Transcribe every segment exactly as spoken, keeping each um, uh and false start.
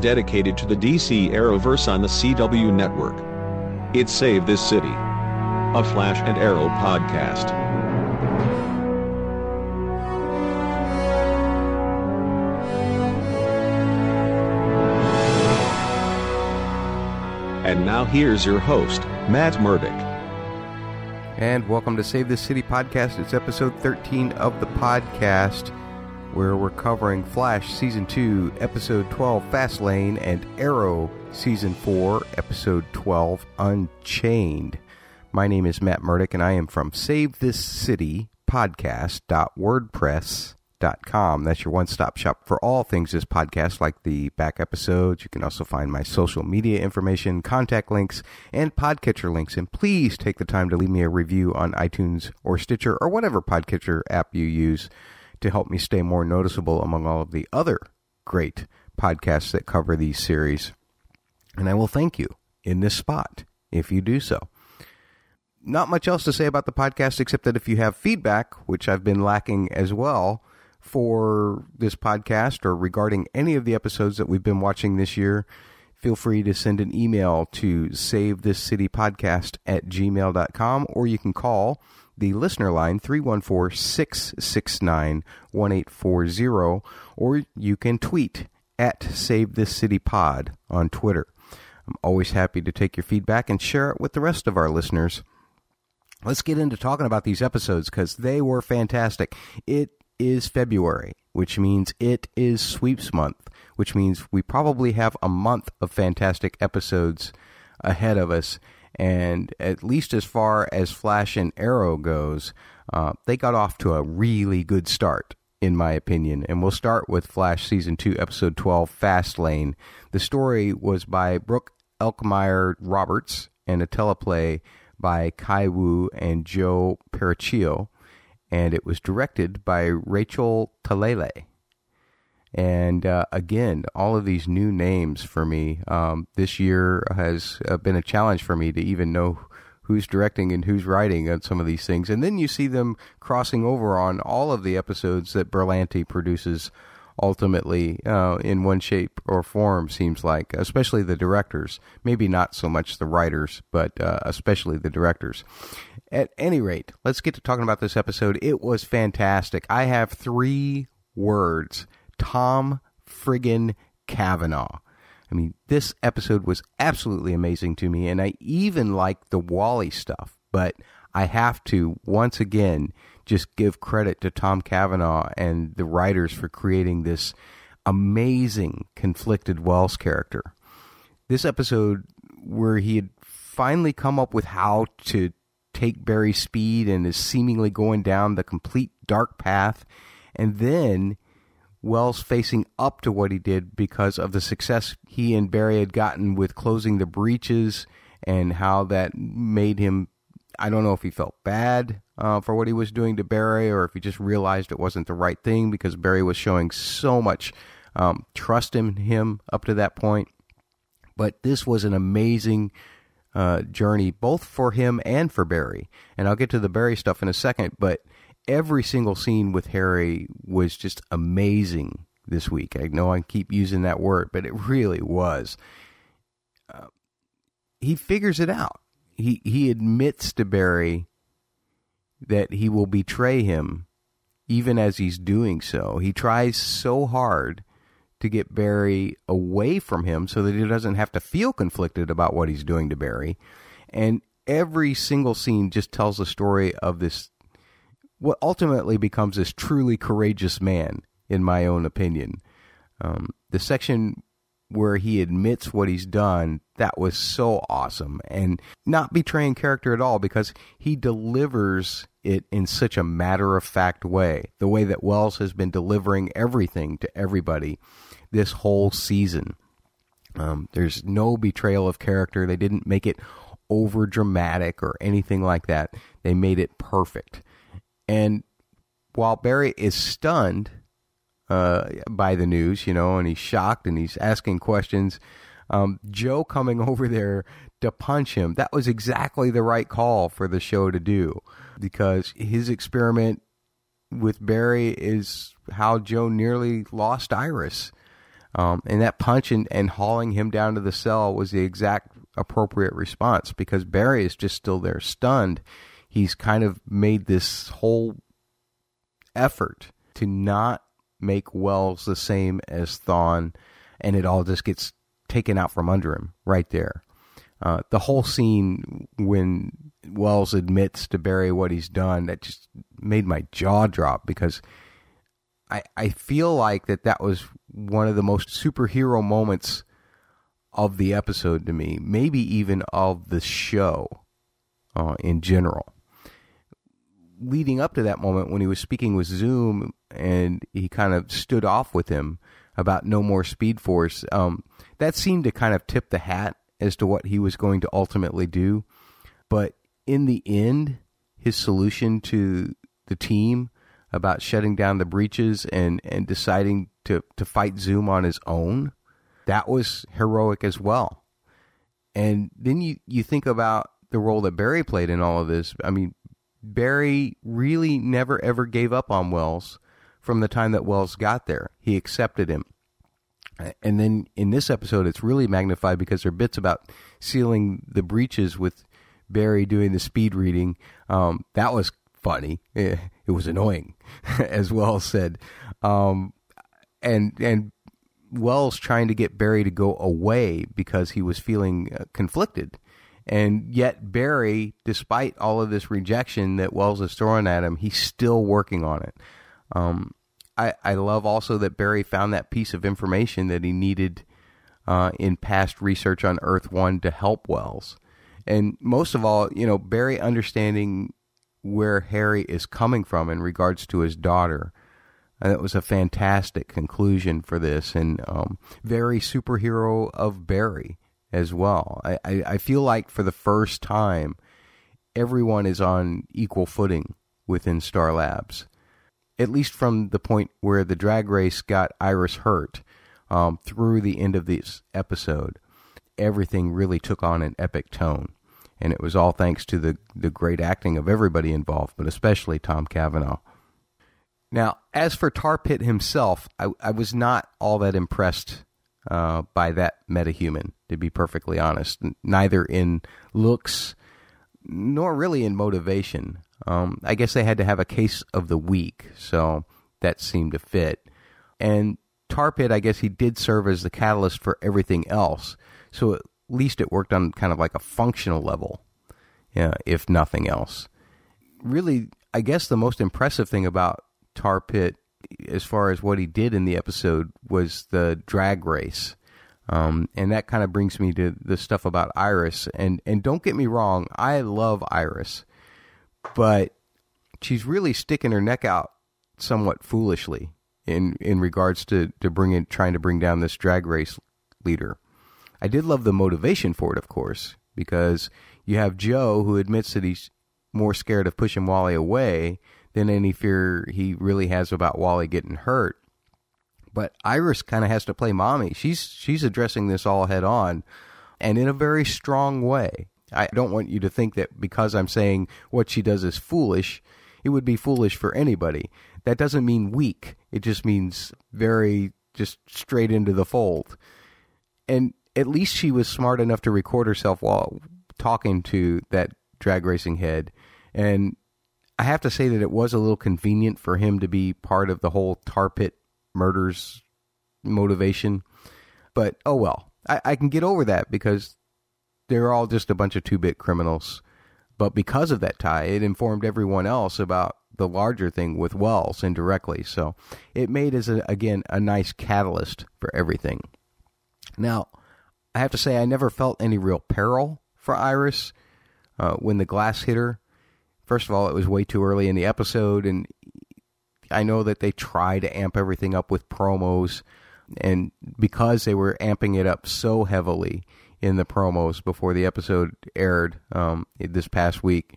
dedicated to the D C Arrowverse on the C W network. It's Save This City, a Flash and Arrow podcast. And now here's your host, Matt Murdock. And welcome to Save This City Podcast. It's episode thirteen of the podcast, where we're covering Flash Season two, Episode twelve, Fastlane, and Arrow Season four, Episode twelve, Unchained. My name is Matt Murdock, and I am from save this city podcast dot wordpress dot com. That's your one-stop shop for all things this podcast, like the back episodes. You can also find my social media information, contact links, and podcatcher links. And please take the time to leave me a review on iTunes or Stitcher or whatever podcatcher app you use to help me stay more noticeable among all of the other great podcasts that cover these series. And I will thank you in this spot if you do so. Not much else to say about the podcast, except that if you have feedback, which I've been lacking as well, for this podcast or regarding any of the episodes that we've been watching this year, feel free to send an email to save this city podcast at gmail dot com, or you can call the listener line, three one four, six six nine, one eight four zero, or you can tweet at SaveThisCityPod on Twitter. I'm always happy to take your feedback and share it with the rest of our listeners. Let's get into talking about these episodes, because they were fantastic. It is February, which means it is Sweeps Month, which means we probably have a month of fantastic episodes ahead of us. And at least as far as Flash and Arrow goes, uh, they got off to a really good start, in my opinion. And we'll start with Flash Season two, Episode twelve, Fastlane. The story was by Brooke Eikmeier-Roberts and a teleplay by Kai Wu and Joe Peracchio, and it was directed by Rachel Talalay. And uh, again, all of these new names for me. Um, this year has uh, been a challenge for me to even know who's directing and who's writing on some of these things. And then you see them crossing over on all of the episodes that Berlanti produces ultimately uh, in one shape or form, seems like, especially the directors. Maybe not so much the writers, but uh, especially the directors. At any rate, let's get to talking about this episode. It was fantastic. I have three words: Tom friggin' Cavanagh. I mean, this episode was absolutely amazing to me, and I even like the Wally stuff, but I have to, once again, just give credit to Tom Cavanagh and the writers for creating this amazing conflicted Wells character. This episode, where he had finally come up with how to take Barry's speed and is seemingly going down the complete dark path, and then Wells facing up to what he did because of the success he and Barry had gotten with closing the breaches, and how that made him, I don't know if he felt bad uh, for what he was doing to Barry, or if he just realized it wasn't the right thing because Barry was showing so much um, trust in him up to that point. But this was an amazing uh, journey, both for him and for Barry. And I'll get to the Barry stuff in a second, but every single scene with Harry was just amazing this week. I know I keep using that word, but it really was. Uh, he figures it out. He he admits to Barry that he will betray him even as he's doing so. He tries so hard to get Barry away from him so that he doesn't have to feel conflicted about what he's doing to Barry. And every single scene just tells the story of this, what ultimately becomes this truly courageous man, in my own opinion. Um, the section where he admits what he's done, that was so awesome. And not betraying character at all, because he delivers it in such a matter-of-fact way, the way that Wells has been delivering everything to everybody this whole season. Um, there's no betrayal of character. They didn't make it over-dramatic or anything like that. They made it perfect. And while Barry is stunned uh, by the news, you know, and he's shocked and he's asking questions, um, Joe coming over there to punch him, that was exactly the right call for the show to do, because his experiment with Barry is how Joe nearly lost Iris. Um, and that punch and, and hauling him down to the cell was the exact appropriate response, because Barry is just still there, stunned. He's kind of made this whole effort to not make Wells the same as Thawne, and it all just gets taken out from under him right there. Uh, the whole scene when Wells admits to Barry what he's done, that just made my jaw drop, because I I feel like that that was one of the most superhero moments of the episode to me, maybe even of the show uh, in general. Leading up to that moment when he was speaking with Zoom and he kind of stood off with him about no more Speed Force, um, that seemed to kind of tip the hat as to what he was going to ultimately do. But in the end, his solution to the team about shutting down the breaches and, and deciding to, to fight Zoom on his own, that was heroic as well. And then you, you think about the role that Barry played in all of this. I mean, Barry really never, ever gave up on Wells from the time that Wells got there. He accepted him. And then in this episode, it's really magnified because there are bits about sealing the breaches with Barry doing the speed reading. Um, that was funny. It was annoying, as Wells said. Um, and and Wells trying to get Barry to go away because he was feeling conflicted. And yet Barry, despite all of this rejection that Wells is throwing at him, he's still working on it. Um, I, I love also that Barry found that piece of information that he needed uh, in past research on Earth One to help Wells. And most of all, you know, Barry understanding where Harry is coming from in regards to his daughter. And it was a fantastic conclusion for this, and um, very superhero of Barry as well. I, I, I feel like for the first time, everyone is on equal footing within Star Labs. At least from the point where the drag race got Iris hurt um, through the end of this episode, everything really took on an epic tone. And it was all thanks to the, the great acting of everybody involved, but especially Tom Cavanagh. Now, as for Tar Pit himself, I, I was not all that impressed uh, by that metahuman, to be perfectly honest, neither in looks nor really in motivation. Um, I guess they had to have a case of the week, so that seemed to fit. And Tar Pit, I guess he did serve as the catalyst for everything else, so at least it worked on kind of like a functional level, yeah, if nothing else. Really, I guess the most impressive thing about Tar Pit, as far as what he did in the episode, was the drag race. Um, and that kind of brings me to the stuff about Iris. And, and don't get me wrong, I love Iris. But she's really sticking her neck out somewhat foolishly in, in regards to, to bring in, trying to bring down this drag race leader. I did love the motivation for it, of course, because you have Joe, who admits that he's more scared of pushing Wally away than any fear he really has about Wally getting hurt. But Iris kind of has to play mommy. She's she's addressing this all head on, and in a very strong way. I don't want you to think that because I'm saying what she does is foolish, it would be foolish for anybody. That doesn't mean weak. It just means very, just straight into the fold. And at least she was smart enough to record herself while talking to that drag racing head. And I have to say that it was a little convenient for him to be part of the whole Tar Pit murders motivation. But, oh well, I, I can get over that because they're all just a bunch of two-bit criminals. But because of that tie, it informed everyone else about the larger thing with Wells indirectly. So it made, as a, again, a nice catalyst for everything. Now, I have to say I never felt any real peril for Iris uh, when the glass hit her. First of all, it was way too early in the episode, and I know that they try to amp everything up with promos, and because they were amping it up so heavily in the promos before the episode aired um, this past week,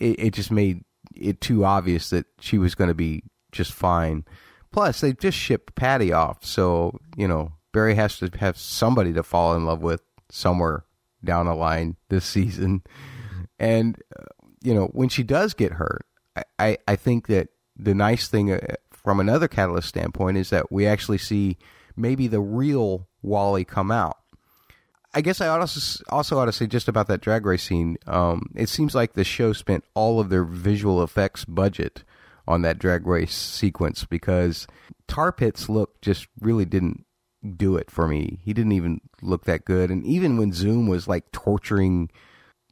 it, it just made it too obvious that she was going to be just fine. Plus, they just shipped Patty off, so, you know, Barry has to have somebody to fall in love with somewhere down the line this season. And, uh, you know, when she does get hurt, I, I, I think that the nice thing uh, from another catalyst standpoint is that we actually see maybe the real Wally come out. I guess I also, also ought to say just about that drag race scene, um, it seems like the show spent all of their visual effects budget on that drag race sequence, because Tar Pit's look just really didn't do it for me. He didn't even look that good. And even when Zoom was like torturing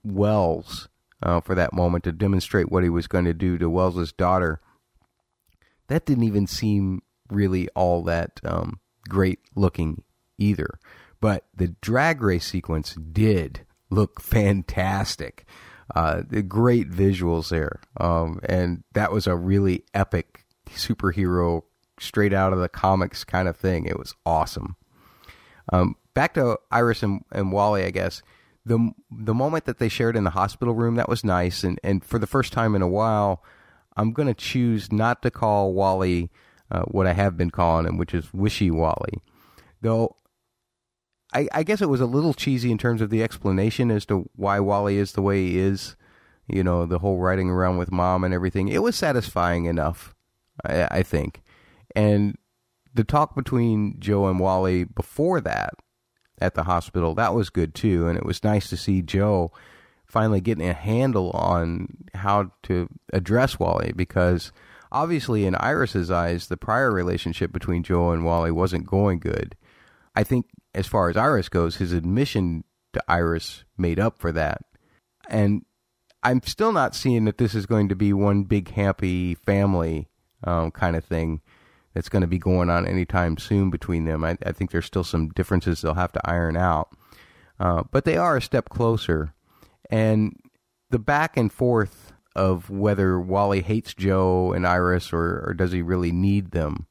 Wells uh, for that moment to demonstrate what he was going to do to Wells's daughter, that didn't even seem really all that um, great looking either. But the drag race sequence did look fantastic. Uh, the great visuals there. Um, and that was a really epic superhero, straight out of the comics kind of thing. It was awesome. Um, back to Iris and, and Wally, I guess. The the moment that they shared in the hospital room, that was nice. And, and for the first time in a while, I'm going to choose not to call Wally uh, what I have been calling him, which is Wishy Wally. Though... I, I guess it was a little cheesy in terms of the explanation as to why Wally is the way he is, you know, the whole riding around with mom and everything. It was satisfying enough, I, I think. And the talk between Joe and Wally before that at the hospital, that was good too. And it was nice to see Joe finally getting a handle on how to address Wally, because obviously in Iris's eyes, the prior relationship between Joe and Wally wasn't going good. I think as far as Iris goes, his admission to Iris made up for that. And I'm still not seeing that this is going to be one big, happy family um, kind of thing that's going to be going on anytime soon between them. I, I think there's still some differences they'll have to iron out. Uh, but they are a step closer. And the back and forth of whether Wally hates Joe and Iris, or, or does he really need them,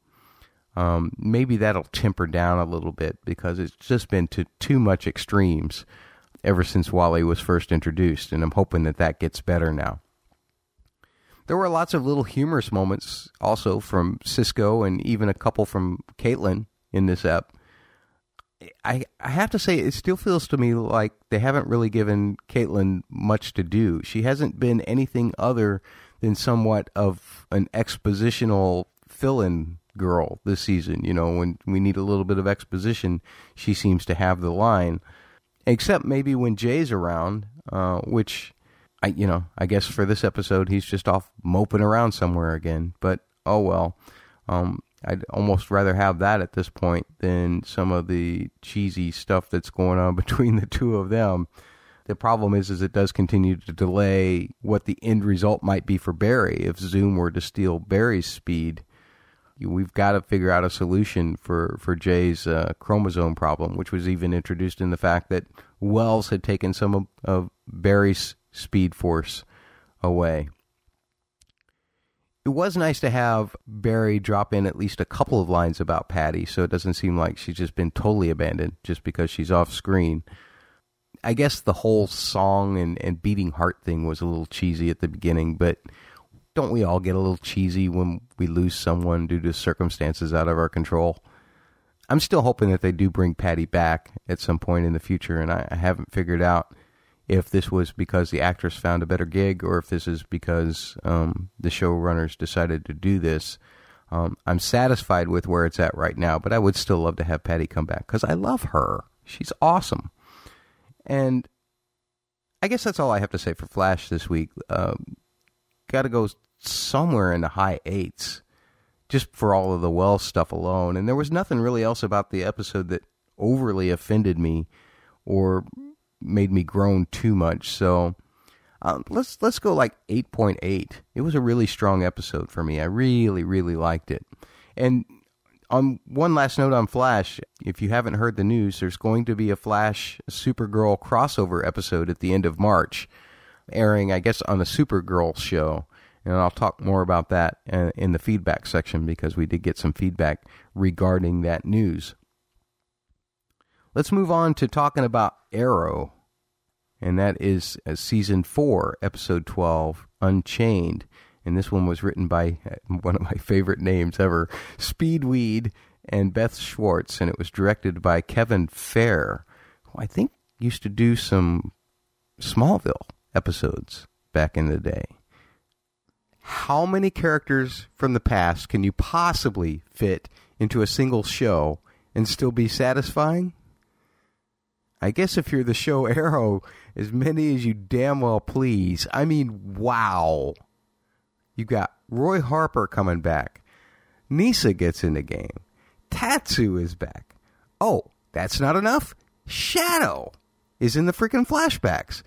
Um, maybe that'll temper down a little bit, because it's just been to too much extremes ever since Wally was first introduced, and I'm hoping that that gets better now. There were lots of little humorous moments also from Cisco, and even a couple from Caitlin in this ep. I, I have to say, it still feels to me like they haven't really given Caitlin much to do. She hasn't been anything other than somewhat of an expositional fill-in girl this season. You know, when we need a little bit of exposition, she seems to have the line, except maybe when Jay's around, uh, which I, you know, I guess for this episode, he's just off moping around somewhere again, but oh well. Um, I'd almost rather have that at this point than some of the cheesy stuff that's going on between the two of them. The problem is, is it does continue to delay what the end result might be for Barry. If Zoom were to steal Barry's speed, we've got to figure out a solution for, for Jay's uh, chromosome problem, which was even introduced in the fact that Wells had taken some of, of Barry's speed force away. It was nice to have Barry drop in at least a couple of lines about Patty, so it doesn't seem like she's just been totally abandoned just because she's off screen. I guess the whole song and, and beating heart thing was a little cheesy at the beginning, but... don't we all get a little cheesy when we lose someone due to circumstances out of our control? I'm still hoping that they do bring Patty back at some point in the future, and I, I haven't figured out if this was because the actress found a better gig, or if this is because um, the showrunners decided to do this. Um, I'm satisfied with where it's at right now, but I would still love to have Patty come back, because I love her. She's awesome. And I guess that's all I have to say for Flash this week. Um, got to go somewhere in the high eights just for all of the Wells stuff alone. And there was nothing really else about the episode that overly offended me or made me groan too much. So um, let's let's go like eight point eight. It was a really strong episode for me. I really, really liked it. And on one last note on Flash, if you haven't heard the news, there's going to be a Flash Supergirl crossover episode at the end of March, airing, I guess, on the Supergirl show. And I'll talk more about that in the feedback section, because we did get some feedback regarding that news. Let's move on to talking about Arrow. And that is Season four, Episode twelve, Unchained. And this one was written by one of my favorite names ever, Speedweed and Beth Schwartz. And it was directed by Kevin Fair, who I think used to do some Smallville episodes back in the day. How many characters from the past can you possibly fit into a single show and still be satisfying? I guess if you're the show Arrow, as many as you damn well please. I mean, wow. You got Roy Harper coming back. Nyssa gets in the game. Tatsu is back. Oh, that's not enough. Shado is in the freaking flashbacks.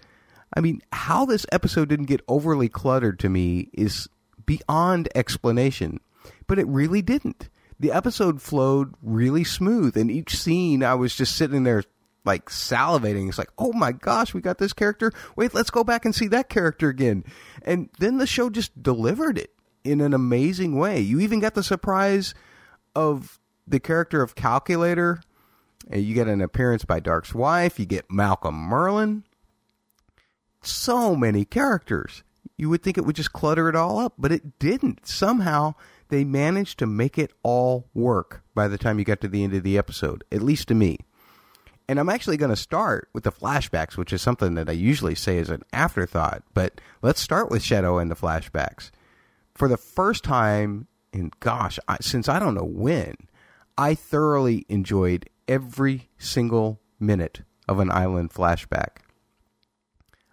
I mean, how this episode didn't get overly cluttered to me is beyond explanation, but it really didn't. The episode flowed really smooth, and each scene I was just sitting there like salivating. It's like, oh my gosh, we got this character. Wait, let's go back and see that character again. And then the show just delivered it in an amazing way. You even got the surprise of the character of Calculator. You get an appearance by Dark's wife. You get Malcolm Merlyn. So many characters. You would think it would just clutter it all up, but it didn't. Somehow they managed to make it all work by the time you got to the end of the episode, at least to me. And I'm actually going to start with the flashbacks, which is something that I usually say is an afterthought. But let's start with Shado and the flashbacks. For the first time, and gosh, I, since I don't know when, I thoroughly enjoyed every single minute of an island flashback.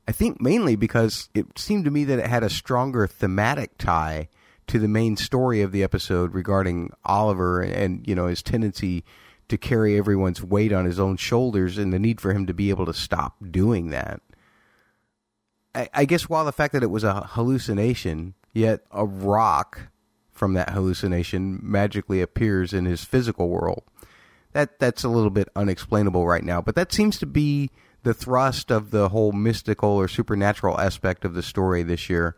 I think mainly because it seemed to me that it had a stronger thematic tie to the main story of the episode regarding Oliver and, you know, his tendency to carry everyone's weight on his own shoulders and the need for him to be able to stop doing that. I, I guess while the fact that it was a hallucination, yet a rock from that hallucination magically appears in his physical world. That that's a little bit unexplainable right now, but that seems to be the thrust of the whole mystical or supernatural aspect of the story this year.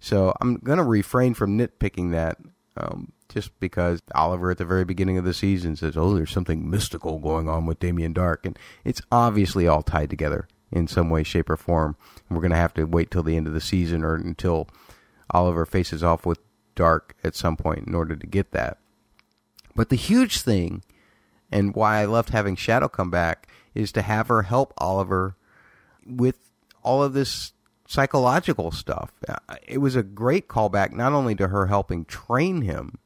So I'm going to refrain from nitpicking that, um, just because Oliver at the very beginning of the season says, oh, there's something mystical going on with Damien Darhk. And it's obviously all tied together in some way, shape, or form. And we're going to have to wait till the end of the season or until Oliver faces off with Dark at some point in order to get that. But the huge thing, and why I loved having Shado come back, is to have her help Oliver with all of this psychological stuff. It was a great callback, not only to her helping train him,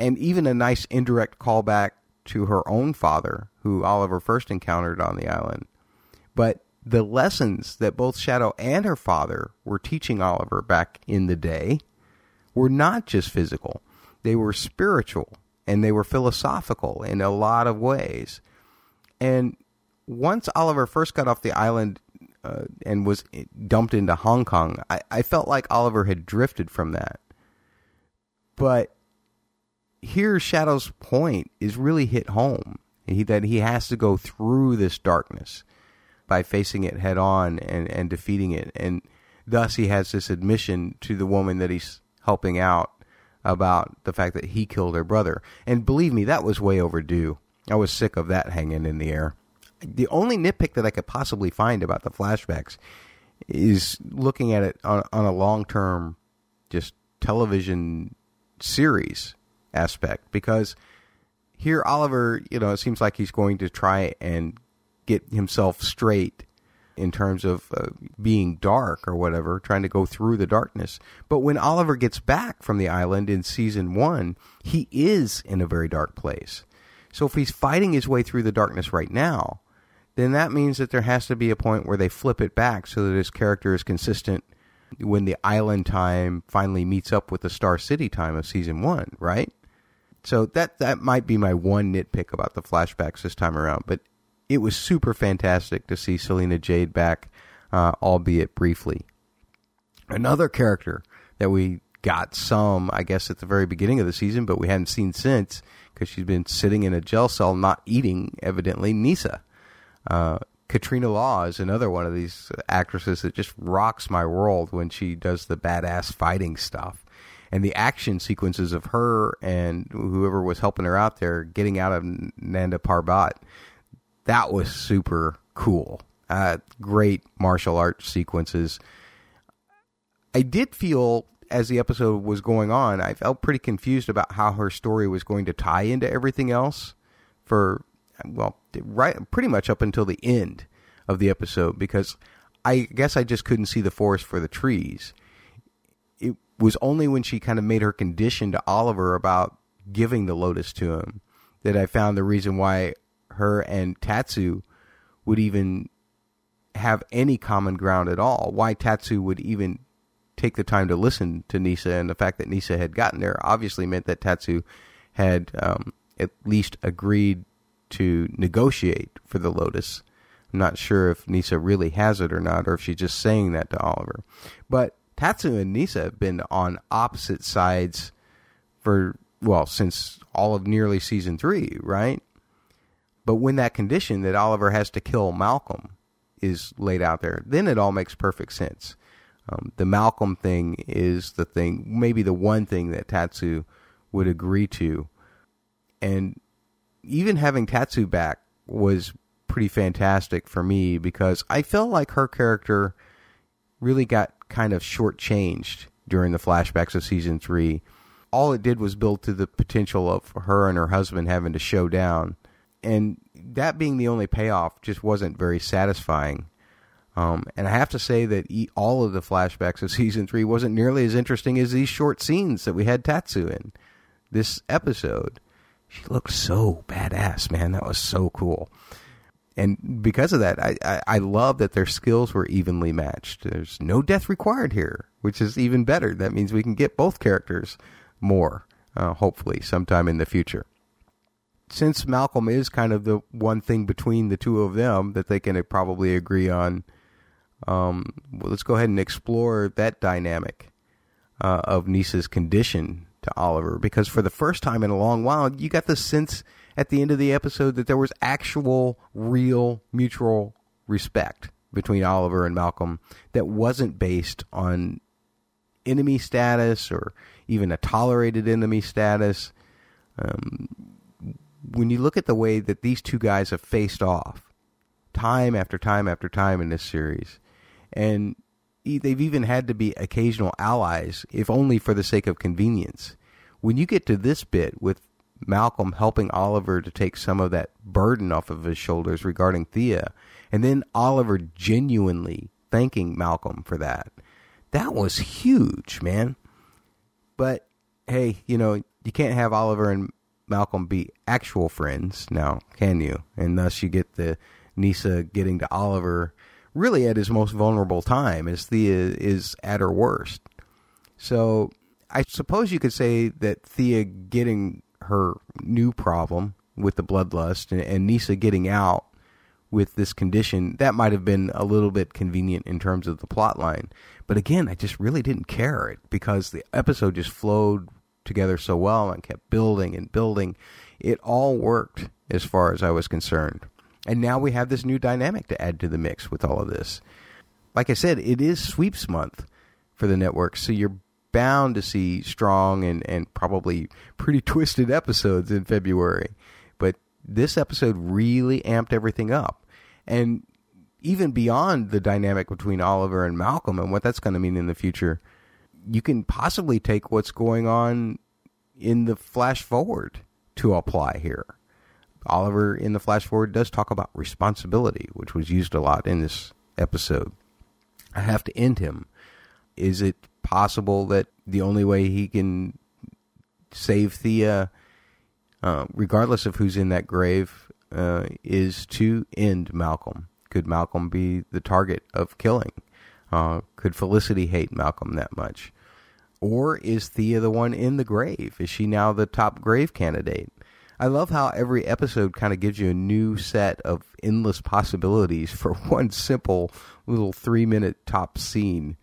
and even a nice indirect callback to her own father, who Oliver first encountered on the island. But the lessons that both Shado and her father were teaching Oliver back in the day were not just physical. They were spiritual, and they were philosophical in a lot of ways. And once Oliver first got off the island uh, and was dumped into Hong Kong, I, I felt like Oliver had drifted from that. But here, Shado's point is really hit home, he, that he has to go through this darkness by facing it head on and, and defeating it. And thus he has this admission to the woman that he's helping out about the fact that he killed her brother. And believe me, that was way overdue. I was sick of that hanging in the air. The only nitpick that I could possibly find about the flashbacks is looking at it on, on a long-term just television series aspect, because here Oliver, you know, it seems like he's going to try and get himself straight in terms of uh, being dark or whatever, trying to go through the darkness. But when Oliver gets back from the island in season one, he is in a very dark place. So if he's fighting his way through the darkness right now, then that means that there has to be a point where they flip it back so that his character is consistent when the island time finally meets up with the Star City time of season one, right? So that, that might be my one nitpick about the flashbacks this time around, but it was super fantastic to see Celina Jade back, uh, albeit briefly. Another character that we got some, I guess, at the very beginning of the season, but we hadn't seen since, because she's been sitting in a jail cell not eating, evidently, Nyssa. Uh, Katrina Law is another one of these actresses that just rocks my world when she does the badass fighting stuff. And the action sequences of her and whoever was helping her out there getting out of Nanda Parbat, that was super cool. Uh, great martial arts sequences. I did feel, as the episode was going on, I felt pretty confused about how her story was going to tie into everything else for, well, right, pretty much up until the end of the episode, because I guess I just couldn't see the forest for the trees. It was only when she kind of made her condition to Oliver about giving the Lotus to him that I found the reason why her and Tatsu would even have any common ground at all. Why Tatsu would even take the time to listen to Nyssa, and the fact that Nyssa had gotten there obviously meant that Tatsu had um, at least agreed to negotiate for the Lotus. I'm not sure if Nyssa really has it or not, or if she's just saying that to Oliver. But Tatsu and Nyssa have been on opposite sides for, well, since all of nearly season three, right? But when that condition that Oliver has to kill Malcolm is laid out there, then it all makes perfect sense. Um, the Malcolm thing is the thing, maybe the one thing that Tatsu would agree to. And even having Tatsu back was pretty fantastic for me, because I felt like her character really got kind of shortchanged during the flashbacks of season three. All it did was build to the potential of her and her husband having to show down. And that being the only payoff just wasn't very satisfying. Um, and I have to say that all of the flashbacks of season three wasn't nearly as interesting as these short scenes that we had Tatsu in this episode. She looked so badass, man. That was so cool. And because of that, I, I, I love that their skills were evenly matched. There's no death required here, which is even better. That means we can get both characters more, uh, hopefully, sometime in the future. Since Malcolm is kind of the one thing between the two of them that they can probably agree on, um, well, let's go ahead and explore that dynamic uh, of Nissa's condition to Oliver, because for the first time in a long while, you got the sense at the end of the episode that there was actual, real, mutual respect between Oliver and Malcolm that wasn't based on enemy status or even a tolerated enemy status. Um, when you look at the way that these two guys have faced off time after time after time in this series, and they've even had to be occasional allies, if only for the sake of convenience. When you get to this bit with Malcolm helping Oliver to take some of that burden off of his shoulders regarding Thea, and then Oliver genuinely thanking Malcolm for that, that was huge, man. But, hey, you know, you can't have Oliver and Malcolm be actual friends now, can you? And thus you get the Nyssa getting to Oliver really at his most vulnerable time, as Thea is at her worst. So I suppose you could say that Thea getting her new problem with the bloodlust and, and Nyssa getting out with this condition, that might have been a little bit convenient in terms of the plot line. But again, I just really didn't care, it because the episode just flowed together so well and kept building and building. It all worked as far as I was concerned. And now we have this new dynamic to add to the mix with all of this. Like I said, it is sweeps month for the network, so you're bound to see strong and, and probably pretty twisted episodes in February. But this episode really amped everything up. And even beyond the dynamic between Oliver and Malcolm and what that's going to mean in the future, you can possibly take what's going on in the flash forward to apply here. Oliver in the flash forward does talk about responsibility, which was used a lot in this episode. I have to end him. Is it possible that the only way he can save Thea, uh, regardless of who's in that grave, uh, is to end Malcolm? Could Malcolm be the target of killing? Uh, could Felicity hate Malcolm that much? Or is Thea the one in the grave? Is she now the top grave candidate? I love how every episode kind of gives you a new set of endless possibilities for one simple little three-minute top scene.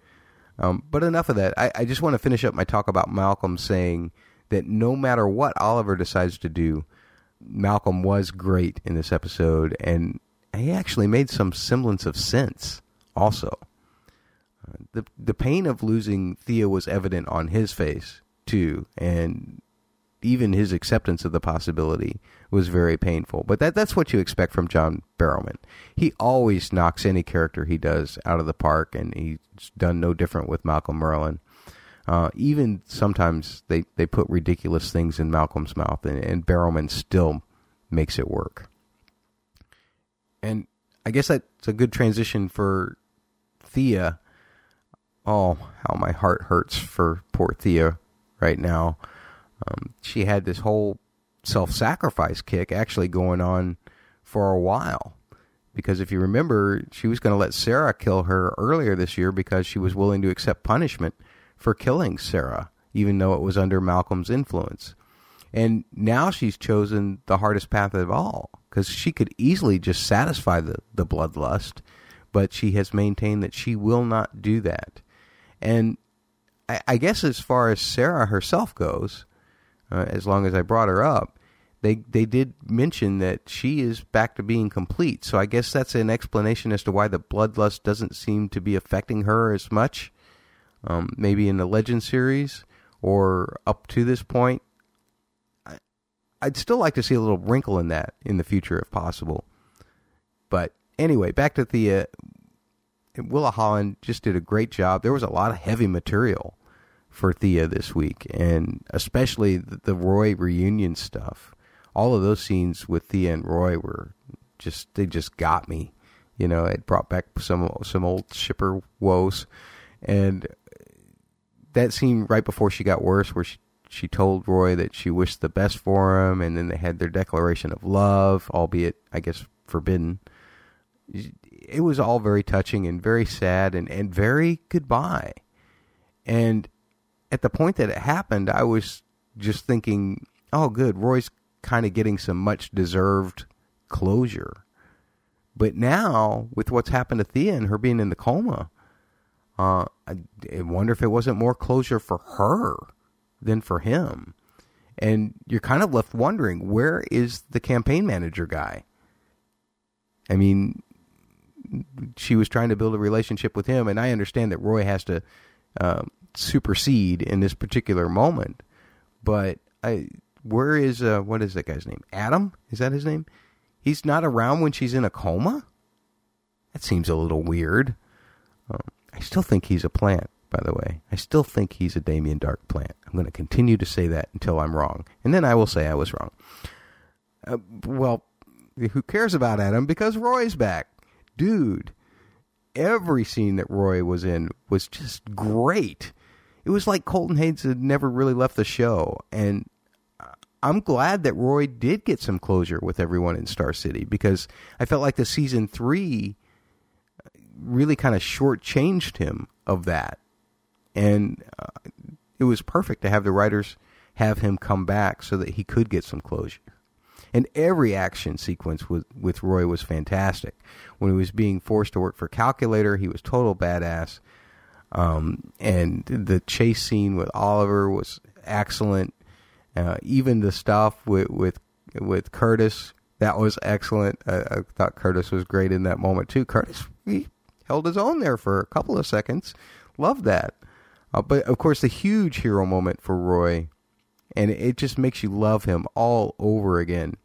Um, but enough of that. I, I just want to finish up my talk about Malcolm, saying that no matter what Oliver decides to do, Malcolm was great in this episode, and he actually made some semblance of sense also. Uh, the, the pain of losing Thea was evident on his face, too, and even his acceptance of the possibility was very painful. But that that's what you expect from John Barrowman. He always knocks any character he does out of the park, and he's done no different with Malcolm Merlyn. Uh, even sometimes they, they put ridiculous things in Malcolm's mouth, and, and Barrowman still makes it work. And I guess that's a good transition for Thea. Oh, how my heart hurts for poor Thea right now. Um, she had this whole self-sacrifice kick actually going on for a while. Because if you remember, she was going to let Sarah kill her earlier this year because she was willing to accept punishment for killing Sarah, even though it was under Malcolm's influence. And now she's chosen the hardest path of all, because she could easily just satisfy the, the bloodlust, but she has maintained that she will not do that. And I, I guess as far as Sarah herself goes, uh, as long as I brought her up, They they did mention that she is back to being complete, so I guess that's an explanation as to why the bloodlust doesn't seem to be affecting her as much, um, maybe in the Legend series or up to this point. I, I'd still like to see a little wrinkle in that in the future if possible. But anyway, back to Thea. Willa Holland just did a great job. There was a lot of heavy material for Thea this week, and especially the, the Roy reunion stuff. All of those scenes with Thea and Roy were just, they just got me. You know, it brought back some some old shipper woes. And that scene right before she got worse, where she, she told Roy that she wished the best for him, and then they had their declaration of love, albeit, I guess, forbidden. It was all very touching and very sad and, and very goodbye. And at the point that it happened, I was just thinking, oh, good, Roy's kind of getting some much deserved closure. But now with what's happened to Thea and her being in the coma, uh, I, I wonder if it wasn't more closure for her than for him. And you're kind of left wondering, where is the campaign manager guy? I mean, she was trying to build a relationship with him, and I understand that Roy has to uh, supersede in this particular moment, but I Where is, uh, what is that guy's name? Adam? Is that his name? He's not around when she's in a coma? That seems a little weird. Um, I still think he's a plant, by the way. I still think he's a Damien Darhk plant. I'm going to continue to say that until I'm wrong. And then I will say I was wrong. Uh, well, who cares about Adam? Because Roy's back. Dude, every scene that Roy was in was just great. It was like Colton Haynes had never really left the show. And I'm glad that Roy did get some closure with everyone in Star City, because I felt like the season three really kind of shortchanged him of that. And uh, it was perfect to have the writers have him come back so that he could get some closure. And every action sequence with, with Roy was fantastic. When he was being forced to work for Calculator, he was total badass. Um, and the chase scene with Oliver was excellent. Uh, even the stuff with, with with Curtis, that was excellent. I, I thought Curtis was great in that moment, too. Curtis, he held his own there for a couple of seconds. Loved that. Uh, but, of course, the huge hero moment for Roy, and it, it just makes you love him all over again,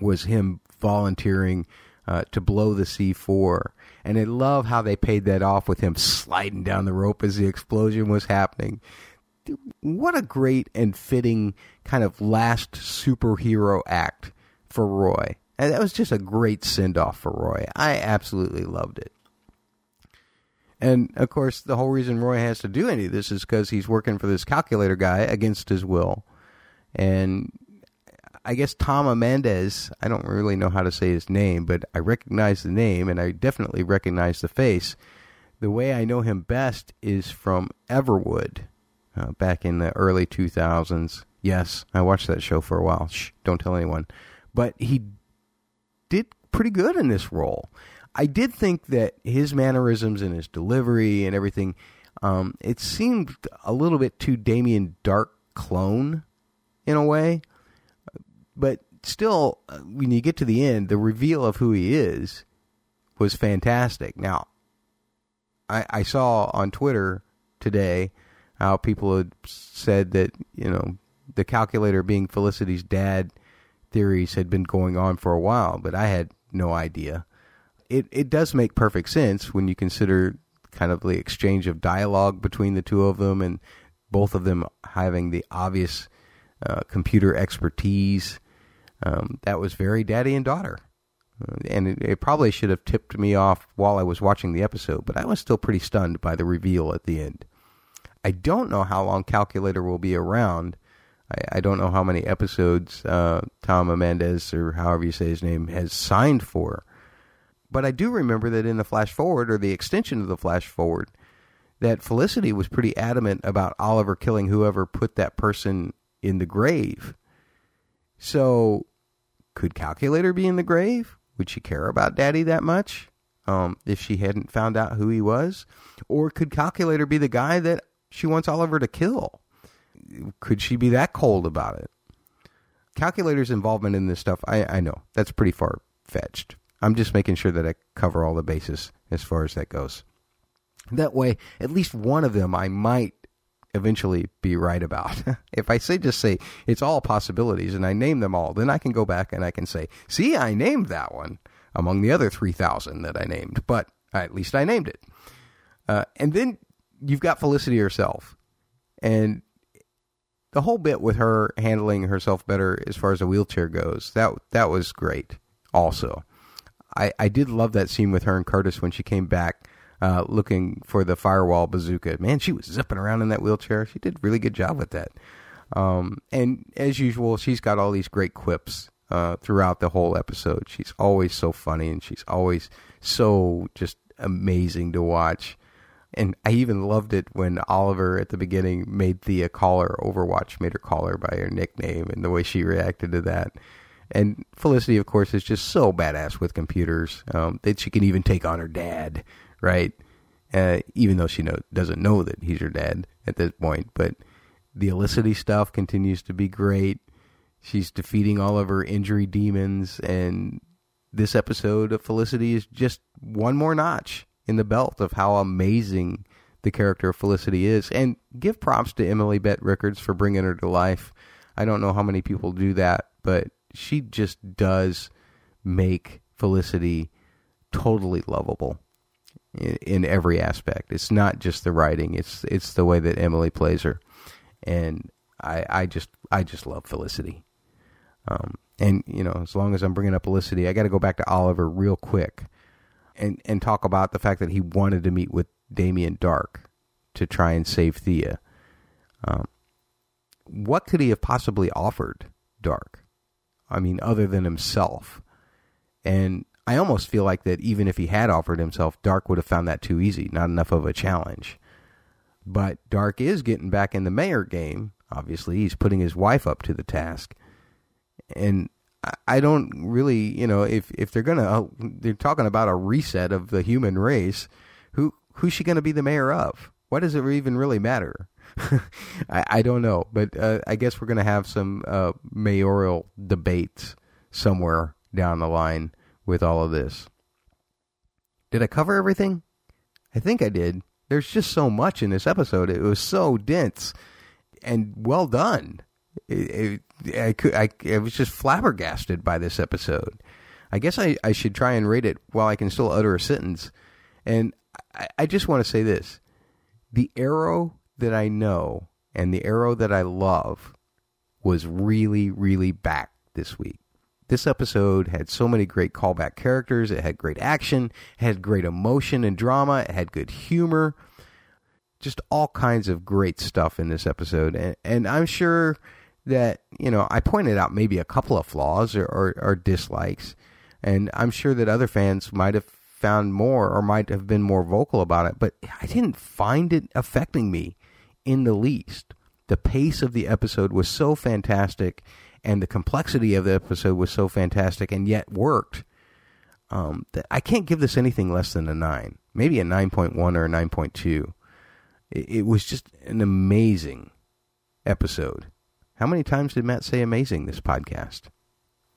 was him volunteering uh, to blow the C four. And I love how they paid that off with him sliding down the rope as the explosion was happening. What a great and fitting kind of last superhero act for Roy. And that was just a great send-off for Roy. I absolutely loved it. And, of course, the whole reason Roy has to do any of this is because he's working for this Calculator guy against his will. And I guess Tom Amandes, I don't really know how to say his name, but I recognize the name, and I definitely recognize the face. The way I know him best is from Everwood. Uh, back in the early two thousands. Yes, I watched that show for a while. Shh, don't tell anyone. But he did pretty good in this role. I did think that his mannerisms and his delivery and everything, um, it seemed a little bit too Damien Darhk clone in a way. But still, when you get to the end, the reveal of who he is was fantastic. Now, I, I saw on Twitter today how people had said that, you know, the Calculator being Felicity's dad theories had been going on for a while, but I had no idea. It it does make perfect sense when you consider kind of the exchange of dialogue between the two of them, and both of them having the obvious uh, computer expertise. Um, that was very daddy and daughter. And it, it probably should have tipped me off while I was watching the episode, but I was still pretty stunned by the reveal at the end. I don't know how long Calculator will be around. I, I don't know how many episodes uh, Tom Amandes, or however you say his name, has signed for. But I do remember that in the Flash Forward, or the extension of the Flash Forward, that Felicity was pretty adamant about Oliver killing whoever put that person in the grave. So, could Calculator be in the grave? Would she care about Daddy that much um, if she hadn't found out who he was? Or could Calculator be the guy that she wants Oliver to kill? Could she be that cold about it? Calculator's involvement in this stuff, I, I know, that's pretty far-fetched. I'm just making sure that I cover all the bases as far as that goes. That way, at least one of them I might eventually be right about. If I say just say it's all possibilities and I name them all, then I can go back and I can say, see, I named that one among the other three thousand that I named, but at least I named it. Uh, and then you've got Felicity herself. And the whole bit with her handling herself better as far as a wheelchair goes, that that was great also. I, I did love that scene with her and Curtis when she came back uh, looking for the firewall bazooka. Man, she was zipping around in that wheelchair. She did a really good job with that. Um, and as usual, she's got all these great quips uh, throughout the whole episode. She's always so funny, and she's always so just amazing to watch. And I even loved it when Oliver at the beginning made Thea call her Overwatch, made her call her by her nickname, and the way she reacted to that. And Felicity, of course, is just so badass with computers um, that she can even take on her dad, right? Uh, even though she know, doesn't know that he's her dad at this point. But the Felicity stuff continues to be great. She's defeating all of her injury demons. And this episode of Felicity is just one more notch in the belt of how amazing the character of Felicity is. And give props to Emily Bett Rickards for bringing her to life. I don't know how many people do that, but she just does make Felicity totally lovable in, in every aspect. It's not just the writing. It's it's the way that Emily plays her. And I, I just I just love Felicity. Um, and, you know, as long as I'm bringing up Felicity, I got to go back to Oliver real quick and, and talk about the fact that he wanted to meet with Damien Darhk to try and save Thea. Um, what could he have possibly offered Dark? I mean, other than himself. And I almost feel like that even if he had offered himself, Dark would have found that too easy, not enough of a challenge. But Dark is getting back in the mayor game. Obviously, he's putting his wife up to the task. And I don't really, you know, if, if they're going to, they're talking about a reset of the human race, who who's she going to be the mayor of? Why does it even really matter? I, I don't know, but uh, I guess we're going to have some uh, mayoral debates somewhere down the line with all of this. Did I cover everything? I think I did. There's just so much in this episode. It was so dense and well done. It, it, I, could, I, I was just flabbergasted by this episode. I guess I, I should try and rate it while I can still utter a sentence. And I, I just want to say this. The arrow that I know and the arrow that I love was really, really back this week. This episode had so many great callback characters. It had great action, had great emotion and drama. It had good humor, just all kinds of great stuff in this episode. And, and I'm sure that, you know, I pointed out maybe a couple of flaws or, or, or dislikes, and I'm sure that other fans might have found more or might have been more vocal about it, but I didn't find it affecting me in the least. The pace of the episode was so fantastic, and the complexity of the episode was so fantastic, and yet worked. Um, that I can't give this anything less than a nine, maybe a nine point one or a nine point two. It, it was just an amazing episode. How many times did Matt say amazing this podcast?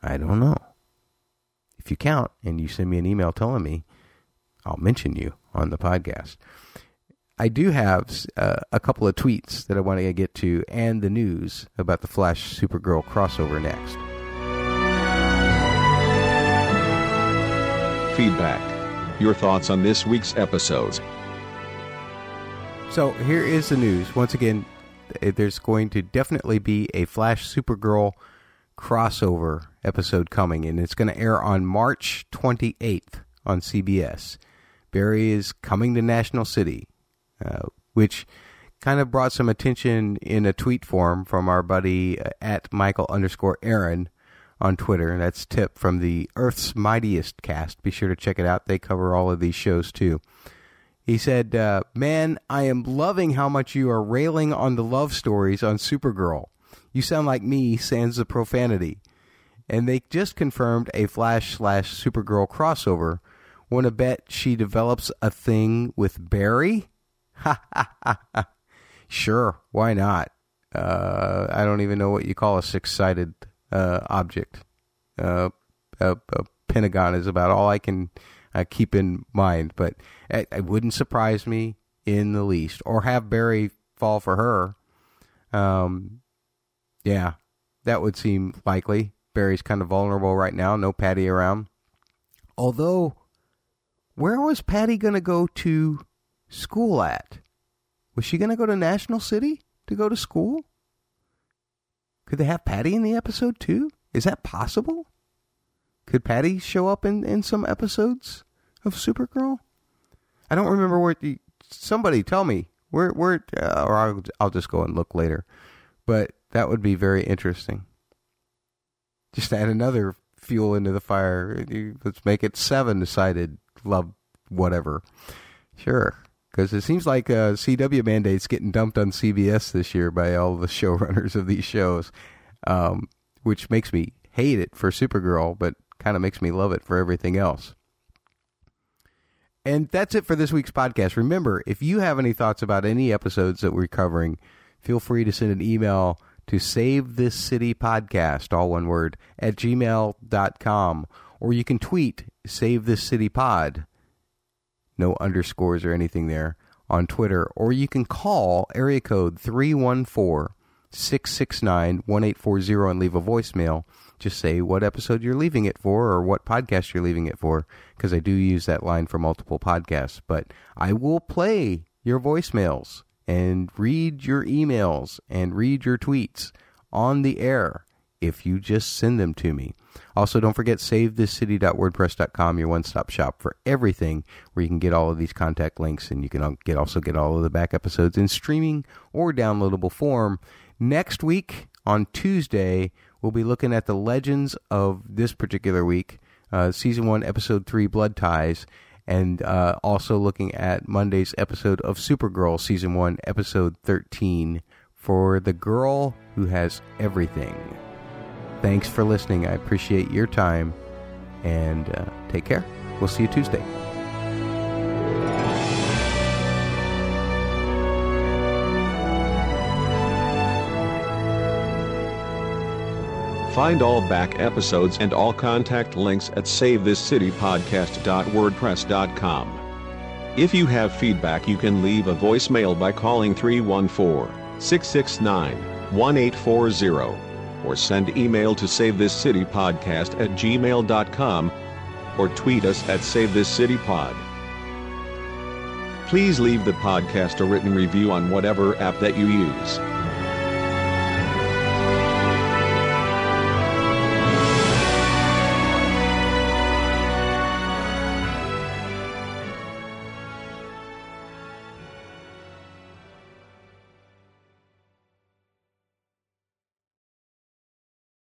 I don't know. If you count and you send me an email telling me, I'll mention you on the podcast. I do have uh, a couple of tweets that I want to get to, and the news about the Flash Supergirl crossover next. Feedback. Your thoughts on this week's episodes. So here is the news. Once again, there's going to definitely be a Flash Supergirl crossover episode coming, and it's going to air on March twenty-eighth on C B S. Barry is coming to National City, uh, which kind of brought some attention in a tweet form from our buddy uh, at Michael underscore Aaron on Twitter. And that's Tip from the Earth's Mightiest cast. Be sure to check it out. They cover all of these shows, too. He said, uh, man, I am loving how much you are railing on the love stories on Supergirl. You sound like me, sans the profanity. And they just confirmed a Flash slash Supergirl crossover. Want to bet she develops a thing with Barry? Ha, ha, ha, ha. Sure, why not? Uh, I don't even know what you call a six-sided uh, object. Uh, a, a pentagon is about all I can uh, keep in mind, but it, it wouldn't surprise me in the least. Or have Barry fall for her. Um, yeah, that would seem likely. Barry's kind of vulnerable right now. No Patty around. Although, where was Patty going to go to school at? Was she going to go to National City to go to school? Could they have Patty in the episode too? Is that possible? Could Patty show up in, in some episodes of Supergirl? I don't remember where. The, somebody tell me where. Where? Uh, or I'll, I'll just go and look later. But that would be very interesting. Just add another fuel into the fire. Let's make it seven-sided love, whatever. Sure. Because it seems like uh, C W mandates getting dumped on C B S this year by all the showrunners of these shows, um, which makes me hate it for Supergirl, but kind of makes me love it for everything else. And that's it for this week's podcast. Remember, if you have any thoughts about any episodes that we're covering, feel free to send an email to SaveThisCityPodcast, all one word, at gmail dot com, or you can tweet SaveThisCityPod. No underscores or anything there on Twitter. Or you can call area code three one four, six six nine, one eight four zero and leave a voicemail. Just say what episode you're leaving it for or what podcast you're leaving it for, because I do use that line for multiple podcasts. But I will play your voicemails and read your emails and read your tweets on the air if you just send them to me. Also, don't forget save this city dot wordpress dot com, your one-stop shop for everything, where you can get all of these contact links, and you can get also get all of the back episodes in streaming or downloadable form. Next week, on Tuesday, we'll be looking at the legends of this particular week, uh, Season one, Episode three, Blood Ties, and uh, also looking at Monday's episode of Supergirl, Season one, Episode thirteen, for the girl who has everything. Thanks for listening. I appreciate your time, and uh, take care. We'll see you Tuesday. Find all back episodes and all contact links at save this city podcast dot wordpress dot com. If you have feedback, you can leave a voicemail by calling three one four, six six nine, one eight four zero. Or send email to SaveThisCityPodcast at gmail dot com, or tweet us at SaveThisCityPod. Please leave the podcast a written review on whatever app that you use.